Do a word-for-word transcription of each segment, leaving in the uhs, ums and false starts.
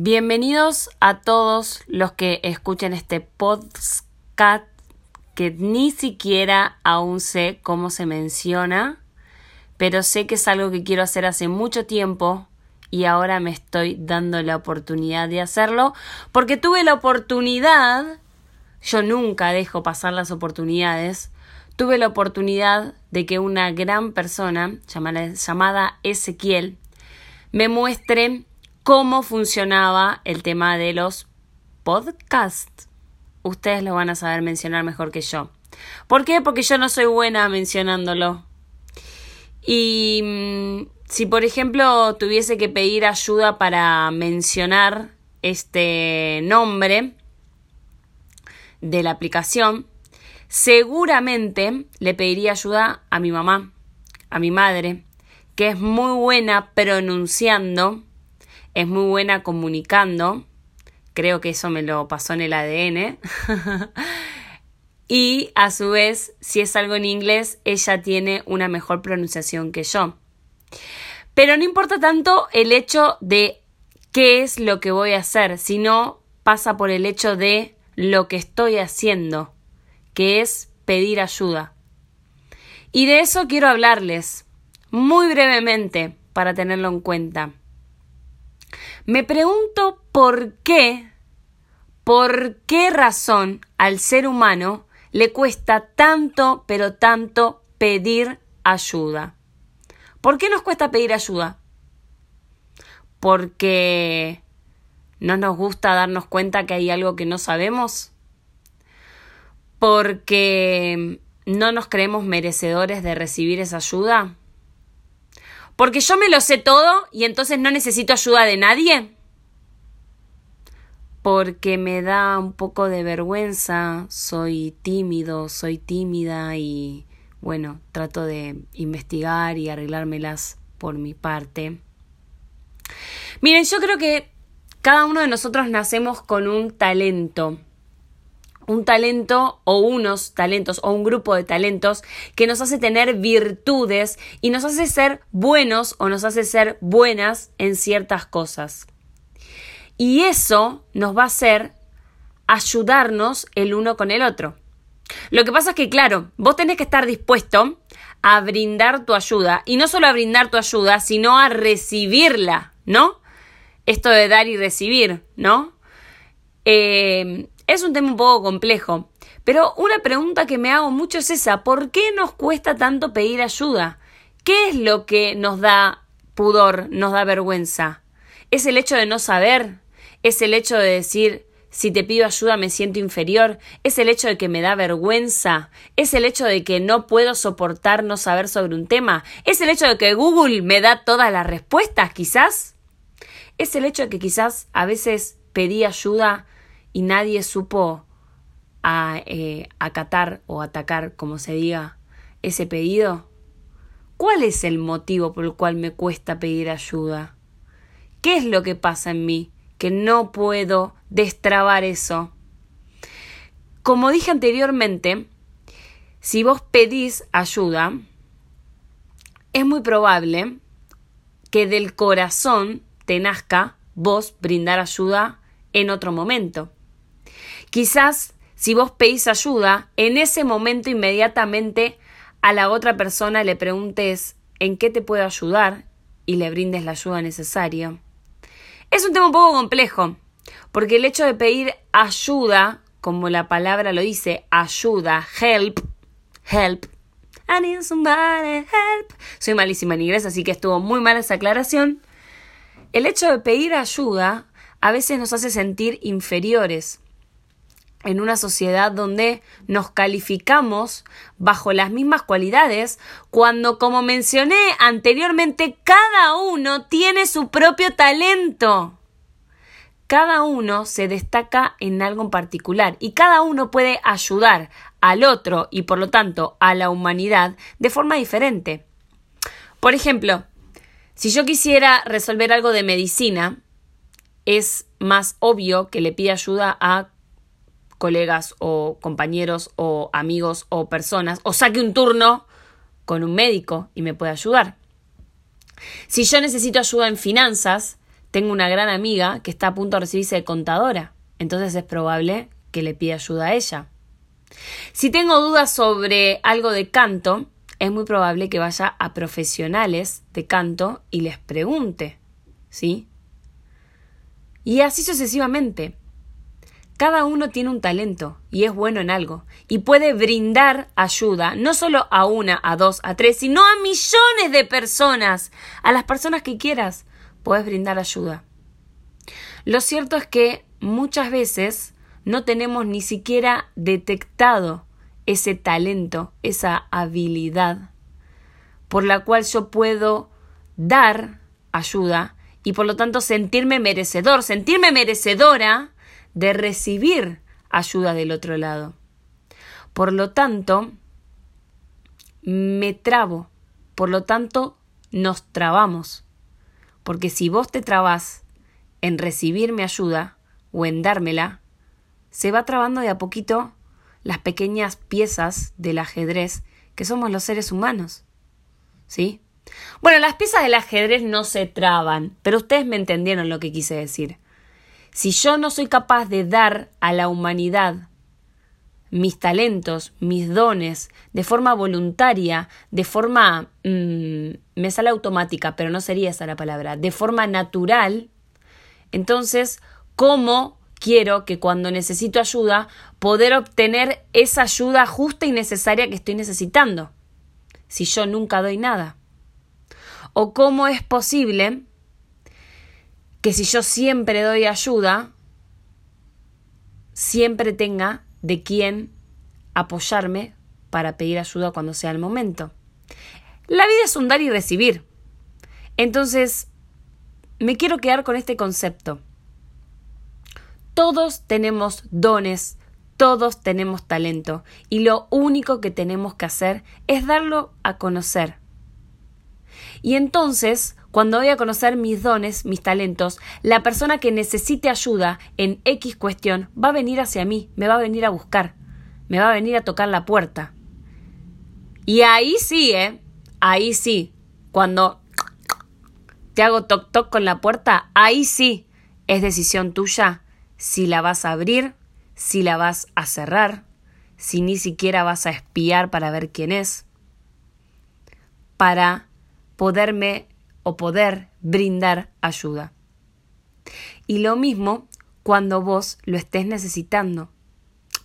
Bienvenidos a todos los que escuchen este podcast que ni siquiera aún sé cómo se menciona, pero sé que es algo que quiero hacer hace mucho tiempo y ahora me estoy dando la oportunidad de hacerlo porque tuve la oportunidad, yo nunca dejo pasar las oportunidades, tuve la oportunidad de que una gran persona llamada, llamada Ezequiel me muestre cómo funcionaba el tema de los podcasts. Ustedes lo van a saber mencionar mejor que yo. ¿Por qué? Porque yo no soy buena mencionándolo. Y si, por ejemplo, tuviese que pedir ayuda para mencionar este nombre de la aplicación, seguramente le pediría ayuda a mi mamá, a mi madre, que es muy buena pronunciando, es muy buena comunicando. Creo que eso me lo pasó en el A D N. Y a su vez, si es algo en inglés, ella tiene una mejor pronunciación que yo. Pero no importa tanto el hecho de qué es lo que voy a hacer, sino pasa por el hecho de lo que estoy haciendo, que es pedir ayuda. Y de eso quiero hablarles muy brevemente para tenerlo en cuenta. Me pregunto por qué, por qué razón al ser humano le cuesta tanto, pero tanto pedir ayuda. ¿Por qué nos cuesta pedir ayuda? ¿Porque no nos gusta darnos cuenta que hay algo que no sabemos? ¿Porque no nos creemos merecedores de recibir esa ayuda? ¿Porque yo me lo sé todo y entonces no necesito ayuda de nadie? Porque me da un poco de vergüenza, soy tímido, soy tímida y bueno, trato de investigar y arreglármelas por mi parte. Miren, yo creo que cada uno de nosotros nacemos con un talento, un talento o unos talentos o un grupo de talentos que nos hace tener virtudes y nos hace ser buenos o nos hace ser buenas en ciertas cosas. Y eso nos va a hacer ayudarnos el uno con el otro. Lo que pasa es que, claro, vos tenés que estar dispuesto a brindar tu ayuda. Y no solo a brindar tu ayuda, sino a recibirla, ¿no? Esto de dar y recibir, ¿no? Eh, es un tema un poco complejo. Pero una pregunta que me hago mucho es esa. ¿Por qué nos cuesta tanto pedir ayuda? ¿Qué es lo que nos da pudor, nos da vergüenza? ¿Es el hecho de no saber? ¿Es el hecho de decir, si te pido ayuda me siento inferior? ¿Es el hecho de que me da vergüenza? ¿Es el hecho de que no puedo soportar no saber sobre un tema? ¿Es el hecho de que Google me da todas las respuestas, quizás? ¿Es el hecho de que quizás a veces pedí ayuda y nadie supo a, eh, acatar o atacar, como se diga, ese pedido? ¿Cuál es el motivo por el cual me cuesta pedir ayuda? ¿Qué es lo que pasa en mí? Que no puedo destrabar eso. Como dije anteriormente, si vos pedís ayuda, es muy probable que del corazón te nazca vos brindar ayuda en otro momento. Quizás si vos pedís ayuda, en ese momento inmediatamente a la otra persona le preguntes en qué te puedo ayudar y le brindes la ayuda necesaria. Es un tema un poco complejo, porque el hecho de pedir ayuda, como la palabra lo dice, ayuda, help, help, I need somebody, help. Soy malísima en inglés, así que estuvo muy mal esa aclaración. El hecho de pedir ayuda a veces nos hace sentir inferiores en una sociedad donde nos calificamos bajo las mismas cualidades cuando, como mencioné anteriormente, cada uno tiene su propio talento. Cada uno se destaca en algo en particular y cada uno puede ayudar al otro y, por lo tanto, a la humanidad de forma diferente. Por ejemplo, si yo quisiera resolver algo de medicina, es más obvio que le pida ayuda a colegas o compañeros o amigos o personas, o saque un turno con un médico y me puede ayudar. Si yo necesito ayuda en finanzas, Tengo una gran amiga que está a punto de recibirse de contadora, entonces es probable que le pida ayuda a ella. Si tengo dudas sobre algo de canto, es muy probable que vaya a profesionales de canto y les pregunte, ¿sí? Y así sucesivamente. Cada uno tiene un talento y es bueno en algo y puede brindar ayuda no solo a una, a dos, a tres, sino a millones de personas, a las personas que quieras, puedes brindar ayuda. Lo cierto es que muchas veces no tenemos ni siquiera detectado ese talento, esa habilidad por la cual yo puedo dar ayuda y por lo tanto sentirme merecedor, sentirme merecedora de recibir ayuda del otro lado. Por lo tanto, me trabo, por lo tanto, nos trabamos. Porque si vos te trabás en recibir mi ayuda o en dármela, se va trabando de a poquito las pequeñas piezas del ajedrez que somos los seres humanos, ¿sí? Bueno, las piezas del ajedrez no se traban, pero ustedes me entendieron lo que quise decir. Si yo no soy capaz de dar a la humanidad mis talentos, mis dones, de forma voluntaria, de forma, mmm, me sale automática, pero no sería esa la palabra, de forma natural, entonces, ¿cómo quiero que cuando necesito ayuda, poder obtener esa ayuda justa y necesaria que estoy necesitando, si yo nunca doy nada? ¿O cómo es posible que si yo siempre doy ayuda, siempre tenga de quién apoyarme para pedir ayuda cuando sea el momento? La vida es un dar y recibir. Entonces, me quiero quedar con este concepto. Todos tenemos dones, todos tenemos talento y lo único que tenemos que hacer es darlo a conocer. Y entonces, cuando doy a conocer mis dones, mis talentos, la persona que necesite ayuda en X cuestión va a venir hacia mí, me va a venir a buscar, me va a venir a tocar la puerta. Y ahí sí, ¿eh? Ahí sí, cuando te hago toc toc con la puerta, ahí sí es decisión tuya. Si la vas a abrir, si la vas a cerrar, si ni siquiera vas a espiar para ver quién es, para poderme o poder brindar ayuda. Y lo mismo cuando vos lo estés necesitando.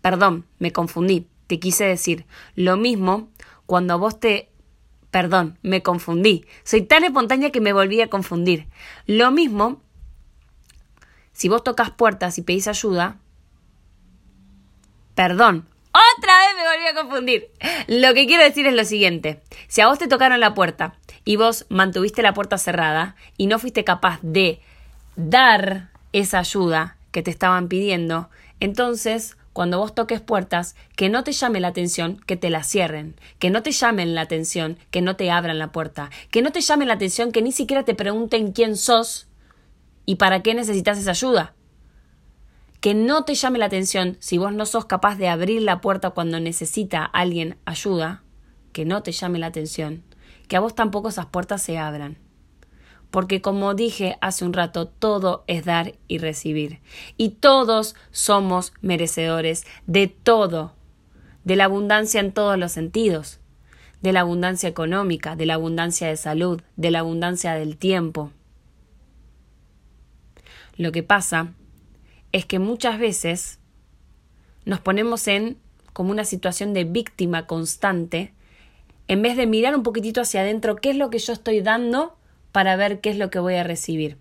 Perdón, me confundí, te quise decir. Lo mismo cuando vos te... Perdón, me confundí. Soy tan espontánea que me volví a confundir. Lo mismo... Si vos tocas puertas y pedís ayuda, perdón, otra vez me volví a confundir. Lo que quiero decir es lo siguiente. Si a vos te tocaron la puerta y vos mantuviste la puerta cerrada y no fuiste capaz de dar esa ayuda que te estaban pidiendo, entonces cuando vos toques puertas, que no te llame la atención que te la cierren, que no te llamen la atención que no te abran la puerta, que no te llamen la atención que ni siquiera te pregunten quién sos, ¿y para qué necesitas esa ayuda? Que no te llame la atención si vos no sos capaz de abrir la puerta cuando necesita alguien ayuda. Que no te llame la atención. Que a vos tampoco esas puertas se abran. Porque como dije hace un rato, todo es dar y recibir. Y todos somos merecedores de todo. De la abundancia en todos los sentidos. De la abundancia económica, de la abundancia de salud, de la abundancia del tiempo. Lo que pasa es que muchas veces nos ponemos en como una situación de víctima constante en vez de mirar un poquitito hacia adentro qué es lo que yo estoy dando para ver qué es lo que voy a recibir.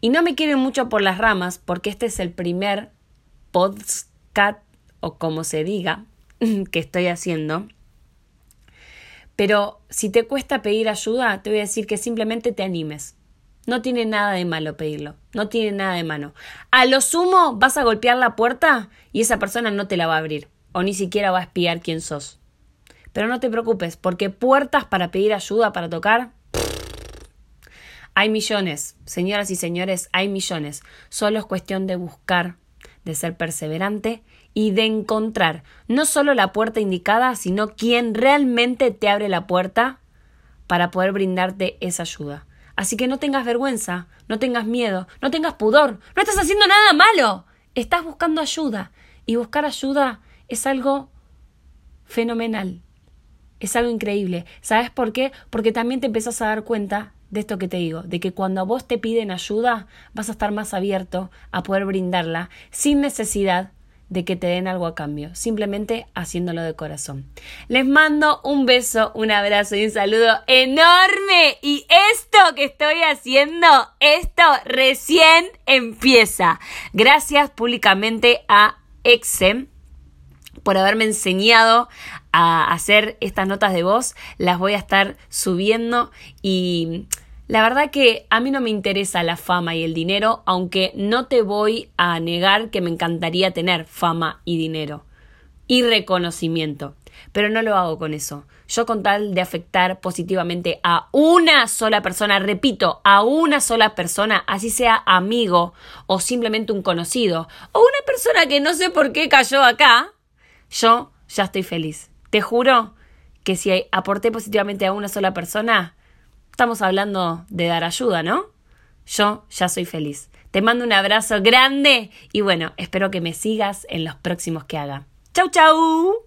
Y no me quiero ir mucho por las ramas porque este es el primer podcast o como se diga que estoy haciendo. Pero si te cuesta pedir ayuda, te voy a decir que simplemente te animes. No tiene nada de malo pedirlo, no tiene nada de malo. A lo sumo vas a golpear la puerta y esa persona no te la va a abrir o ni siquiera va a espiar quién sos. Pero no te preocupes porque puertas para pedir ayuda, para tocar, hay millones. Señoras y señores, hay millones. Solo es cuestión de buscar, de ser perseverante y de encontrar no solo la puerta indicada, sino quien realmente te abre la puerta para poder brindarte esa ayuda. Así que no tengas vergüenza, no tengas miedo, no tengas pudor. No estás haciendo nada malo. Estás buscando ayuda. Y buscar ayuda es algo fenomenal. Es algo increíble. ¿Sabes por qué? Porque también te empezás a dar cuenta de esto que te digo, de que cuando a vos te piden ayuda, vas a estar más abierto a poder brindarla sin necesidad de que te den algo a cambio, simplemente haciéndolo de corazón. Les mando un beso, un abrazo y un saludo enorme. Y esto que estoy haciendo, esto recién empieza. Gracias públicamente a Exem por haberme enseñado a hacer estas notas de voz. Las voy a estar subiendo y la verdad que a mí no me interesa la fama y el dinero, aunque no te voy a negar que me encantaría tener fama y dinero y reconocimiento, pero no lo hago con eso. Yo con tal de afectar positivamente a una sola persona, repito, a una sola persona, así sea amigo o simplemente un conocido o una persona que no sé por qué cayó acá, yo ya estoy feliz. Te juro que si aporté positivamente a una sola persona, estamos hablando de dar ayuda, ¿no? Yo ya soy feliz. Te mando un abrazo grande y bueno, espero que me sigas en los próximos que haga. ¡Chau, chau!